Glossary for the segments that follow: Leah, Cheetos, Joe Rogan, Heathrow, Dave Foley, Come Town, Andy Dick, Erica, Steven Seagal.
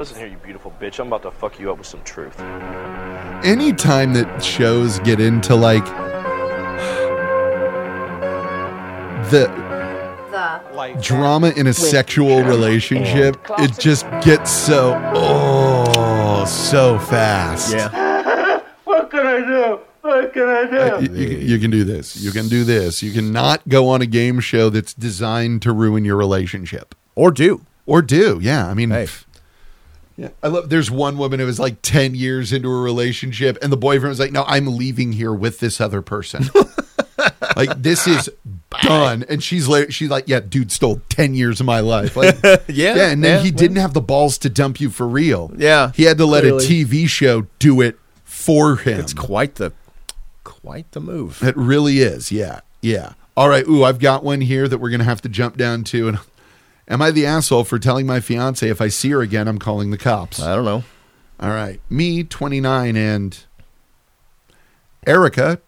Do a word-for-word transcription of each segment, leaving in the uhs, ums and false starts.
Listen here, you beautiful bitch. I'm about to fuck you up with some truth. Anytime that shows get into like the... Like drama in a sexual relationship, it just gets so oh so fast. Yeah. What can I do? What can I do? Uh, you, you, you can do this. You can do this. You cannot go on a game show that's designed to ruin your relationship, or do, or do. Yeah, I mean, hey. yeah. I love. There's one woman who was like ten years into a relationship, and the boyfriend was like, "No, I'm leaving here with this other person." Like, this is done. And she's like, she's like, yeah, dude stole ten years of my life. Like, yeah, yeah. And then yeah, he well. didn't have the balls to dump you for real. Yeah. He had to let really. a T V show do it for him. It's quite the, quite the move. It really is. Yeah. Yeah. All right. Ooh, I've got one here that we're going to have to jump down to. And am I the asshole for telling my fiance if I see her again, I'm calling the cops? I don't know. All right. Me, twenty-nine, and Erica,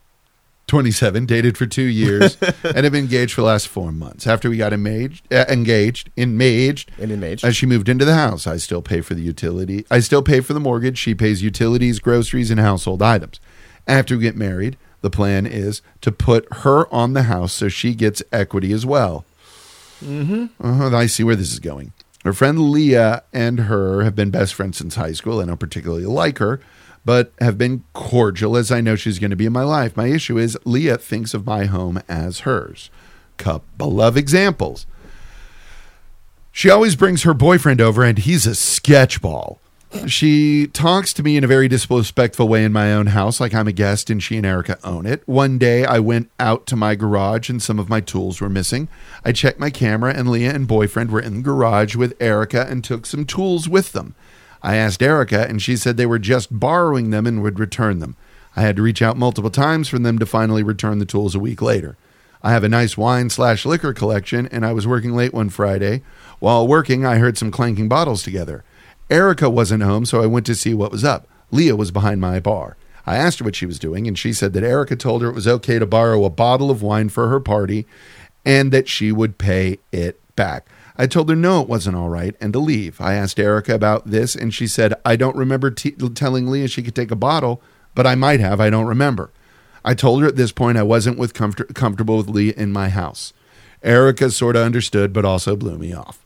twenty-seven, dated for two years and have been engaged for the last four months. After we got engaged, uh, engaged, enmaged, and enmaged, as she moved into the house, I still pay for the utility. I still pay for the mortgage. She pays utilities, groceries, and household items. After we get married, the plan is to put her on the house so she gets equity as well. Mm-hmm. Uh-huh, I see where this is going. Her friend Leah and her have been best friends since high school, and I don't particularly like her, but have been cordial as I know she's going to be in my life. My issue is Leah thinks of my home as hers. Couple of examples. She always brings her boyfriend over, and he's a sketchball. She talks to me in a very disrespectful way in my own house, like I'm a guest and she and Erica own it. One day I went out to my garage and some of my tools were missing. I checked my camera and Leah and boyfriend were in the garage with Erica and took some tools with them. I asked Erica, and she said they were just borrowing them and would return them. I had to reach out multiple times for them to finally return the tools a week later. I have a nice wine slash liquor collection, and I was working late one Friday. While working, I heard some clanking bottles together. Erica wasn't home, so I went to see what was up. Leah was behind my bar. I asked her what she was doing, and she said that Erica told her it was okay to borrow a bottle of wine for her party and that she would pay it back. I told her no, it wasn't all right, and to leave. I asked Erica about this, and she said, I don't remember t- telling Leah she could take a bottle, but I might have. I don't remember. I told her at this point I wasn't with comfort- comfortable with Leah in my house. Erica sort of understood, but also blew me off.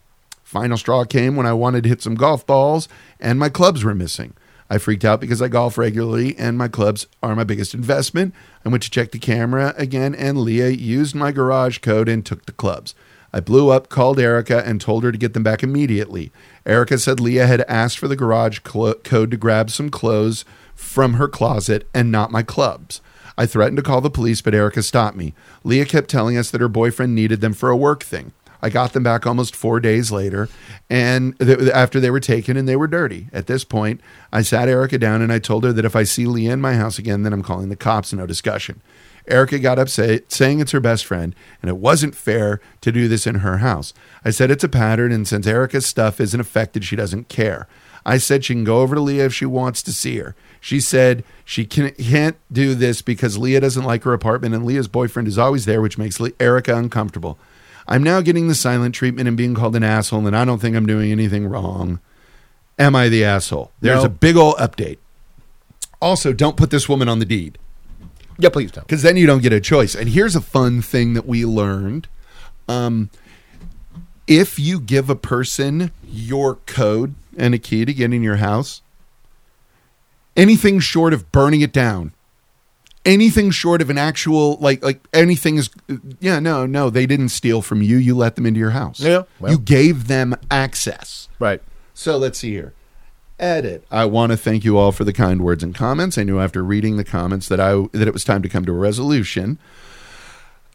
Final straw came when I wanted to hit some golf balls, and my clubs were missing. I freaked out because I golf regularly, and my clubs are my biggest investment. I went to check the camera again, and Leah used my garage code and took the clubs. I blew up, called Erica, and told her to get them back immediately. Erica said Leah had asked for the garage clo- code to grab some clothes from her closet and not my clubs. I threatened to call the police, but Erica stopped me. Leah kept telling us that her boyfriend needed them for a work thing. I got them back almost four days later, and th- after they were taken, and they were dirty. At this point, I sat Erica down, and I told her that if I see Leah in my house again, then I'm calling the cops, no discussion. Erica got upset, saying it's her best friend, and it wasn't fair to do this in her house. I said it's a pattern, and since Erica's stuff isn't affected, she doesn't care. I said she can go over to Leah if she wants to see her. She said she can't do this because Leah doesn't like her apartment, and Leah's boyfriend is always there, which makes Erica uncomfortable. I'm now getting the silent treatment and being called an asshole, and I don't think I'm doing anything wrong. Am I the asshole? There's no. a big old update. Also, don't put this woman on the deed. Yeah, please don't. Because then you don't get a choice. And here's a fun thing that we learned. Um, if you give a person your code and a key to get in your house, anything short of burning it down, anything short of an actual, like, like anything is, yeah, no, no, they didn't steal from you. You let them into your house. Yeah, well. You gave them access. Right. So let's see here. Edit. I want to thank you all for the kind words and comments. I knew after reading the comments that I that it was time to come to a resolution.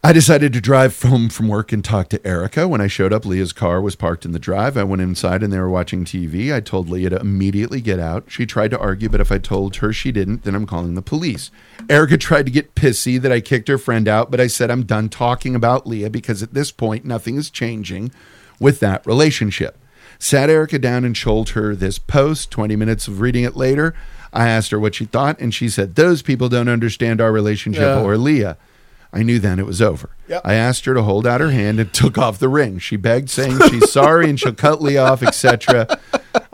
I decided to drive home from work and talk to Erica. When I showed up, Leah's car was parked in the drive. I went inside and they were watching T V. I told Leah to immediately get out. She tried to argue, but if I told her she didn't, then I'm calling the police. Erica tried to get pissy that I kicked her friend out, but I said I'm done talking about Leah because at this point, nothing is changing with that relationship. Sat Erica down and showed her this post. twenty minutes of reading it later, I asked her what she thought, and she said, those people don't understand our relationship yeah. or Leah. I knew then it was over. Yep. I asked her to hold out her hand and took off the ring. She begged, saying she's sorry and she'll cut Leah off, et cetera.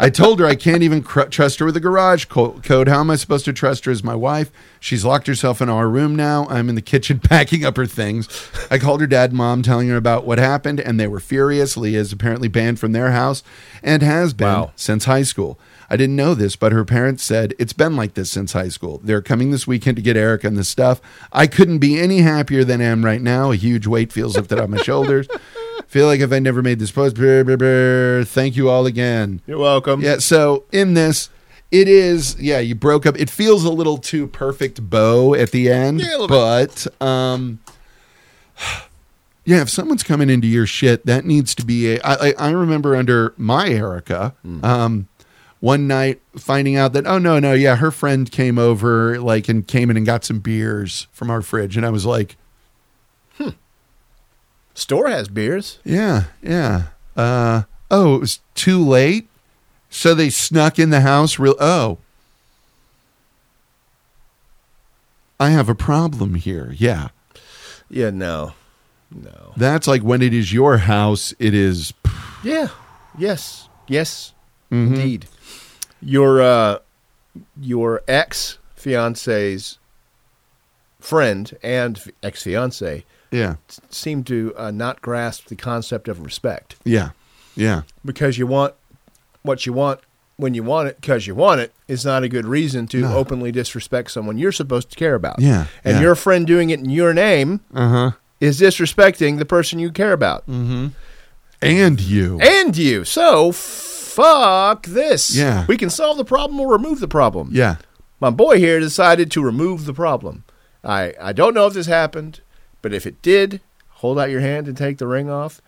I told her I can't even cr- trust her with a garage co- code. How am I supposed to trust her as my wife? She's locked herself in our room now. I'm in the kitchen packing up her things. I called her dad and mom, telling her about what happened, and they were furious. Leah is apparently banned from their house and has been wow. since high school. I didn't know this, but her parents said it's been like this since high school. They're coming this weekend to get Erica and the stuff. I couldn't be any happier than I am right now. A huge weight feels lifted off my shoulders. Feel like if I never made this post, brr, brr, brr, thank you all again. You're welcome. Yeah, so in this, it is, yeah, you broke up. It feels a little too perfect bow at the end, yeah, but um, yeah, if someone's coming into your shit, that needs to be a, I, I, I remember under my Erica, mm. um, one night finding out that, oh, no, no, yeah, her friend came over, like, and came in and got some beers from our fridge. And I was like, hmm, store has beers. Yeah, yeah. Uh, oh, it was too late? So they snuck in the house? Real? Oh. I have a problem here. Yeah. Yeah, no. No. That's like when it is your house, it is. Yeah. Yes. Yes. Mm-hmm. Indeed. Your uh, your ex fiance's friend and ex fiance, yeah, t- seem to uh, not grasp the concept of respect. Yeah, yeah. Because you want what you want when you want it because you want it is not a good reason to no. openly disrespect someone you're supposed to care about. Yeah, and yeah. your friend doing it in your name uh-huh. is disrespecting the person you care about. Mm-hmm. And you, and you. So. F- Fuck this. Yeah. We can solve the problem or remove the problem. Yeah. My boy here decided to remove the problem. I, I don't know if this happened, but if it did, hold out your hand and take the ring off.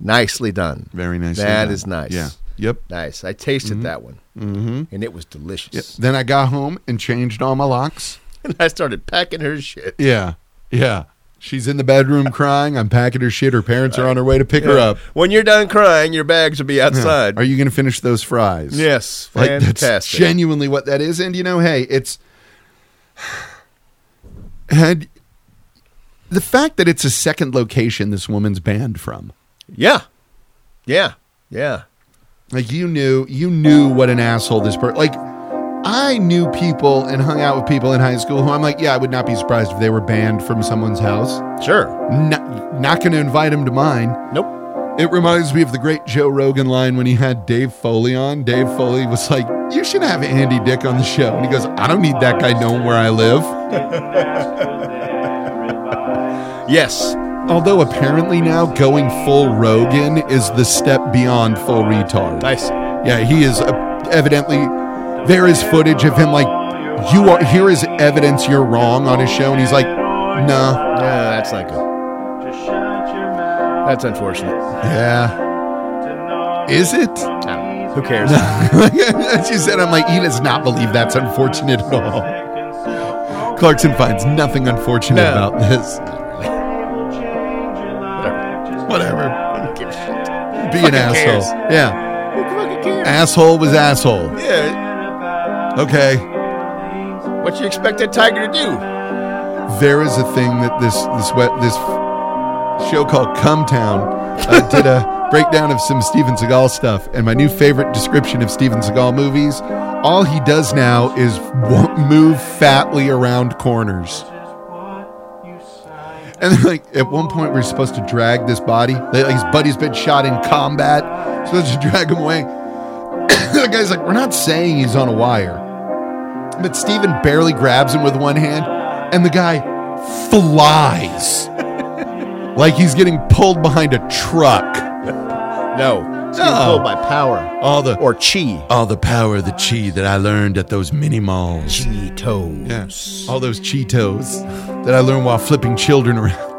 Nicely done. Very nicely That done. Is nice. Yeah. Yep. Nice. I tasted mm-hmm. that one. Mm-hmm. And it was delicious. Yep. Then I got home and changed all my locks. And I started packing her shit. Yeah. Yeah. She's in the bedroom crying. I'm packing her shit. Her parents are on her way to pick yeah. her up. When you're done crying, your bags will be outside. Yeah. Are you going to finish those fries? Yes. Like, fantastic. That's genuinely what that is. And, you know, hey, it's... had the fact that it's a second location this woman's banned from. Yeah. Yeah. Yeah. Like, you knew, you knew what an asshole this person... Like, I knew people and hung out with people in high school who I'm like, yeah, I would not be surprised if they were banned from someone's house. Sure. Not, not going to invite them to mine. Nope. It reminds me of the great Joe Rogan line when he had Dave Foley on. Dave Foley was like, you should have Andy Dick on the show. And he goes, I don't need that guy knowing where I live. Yes. Although apparently now going full Rogan is the step beyond full retard. Nice. Yeah, he is uh, evidently... There is footage of him like, you are, here is evidence you're wrong on his show. And he's like, no. Nah. Yeah, that's not good. That's unfortunate. Yeah. Is it? No. Who cares? As you said, I'm like, he does not believe that's unfortunate at all. Clarkson finds nothing unfortunate no. about this. Whatever. Whatever. Give a shit. Be Fucking an asshole. Cares. Yeah. Asshole was asshole. Yeah. Okay. What you expect that tiger to do? There is a thing that this this this show called Come Town uh, did a breakdown of some Steven Seagal stuff, and my new favorite description of Steven Seagal movies: all he does now is move fatly around corners. And then, like, at one point, we're supposed to drag this body. Like, his buddy's been shot in combat. We're supposed to drag him away. The guy's like, we're not saying he's on a wire. But Steven barely grabs him with one hand, and the guy flies. Like he's getting pulled behind a truck. No. He's no. getting pulled by power. All the Or chi. All the power of the chi that I learned at those mini malls. Cheetos. Yes. Yeah. All those Cheetos that I learned while flipping children around.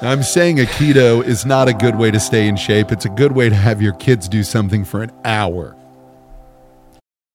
I'm saying a keto is not a good way to stay in shape. It's a good way to have your kids do something for an hour.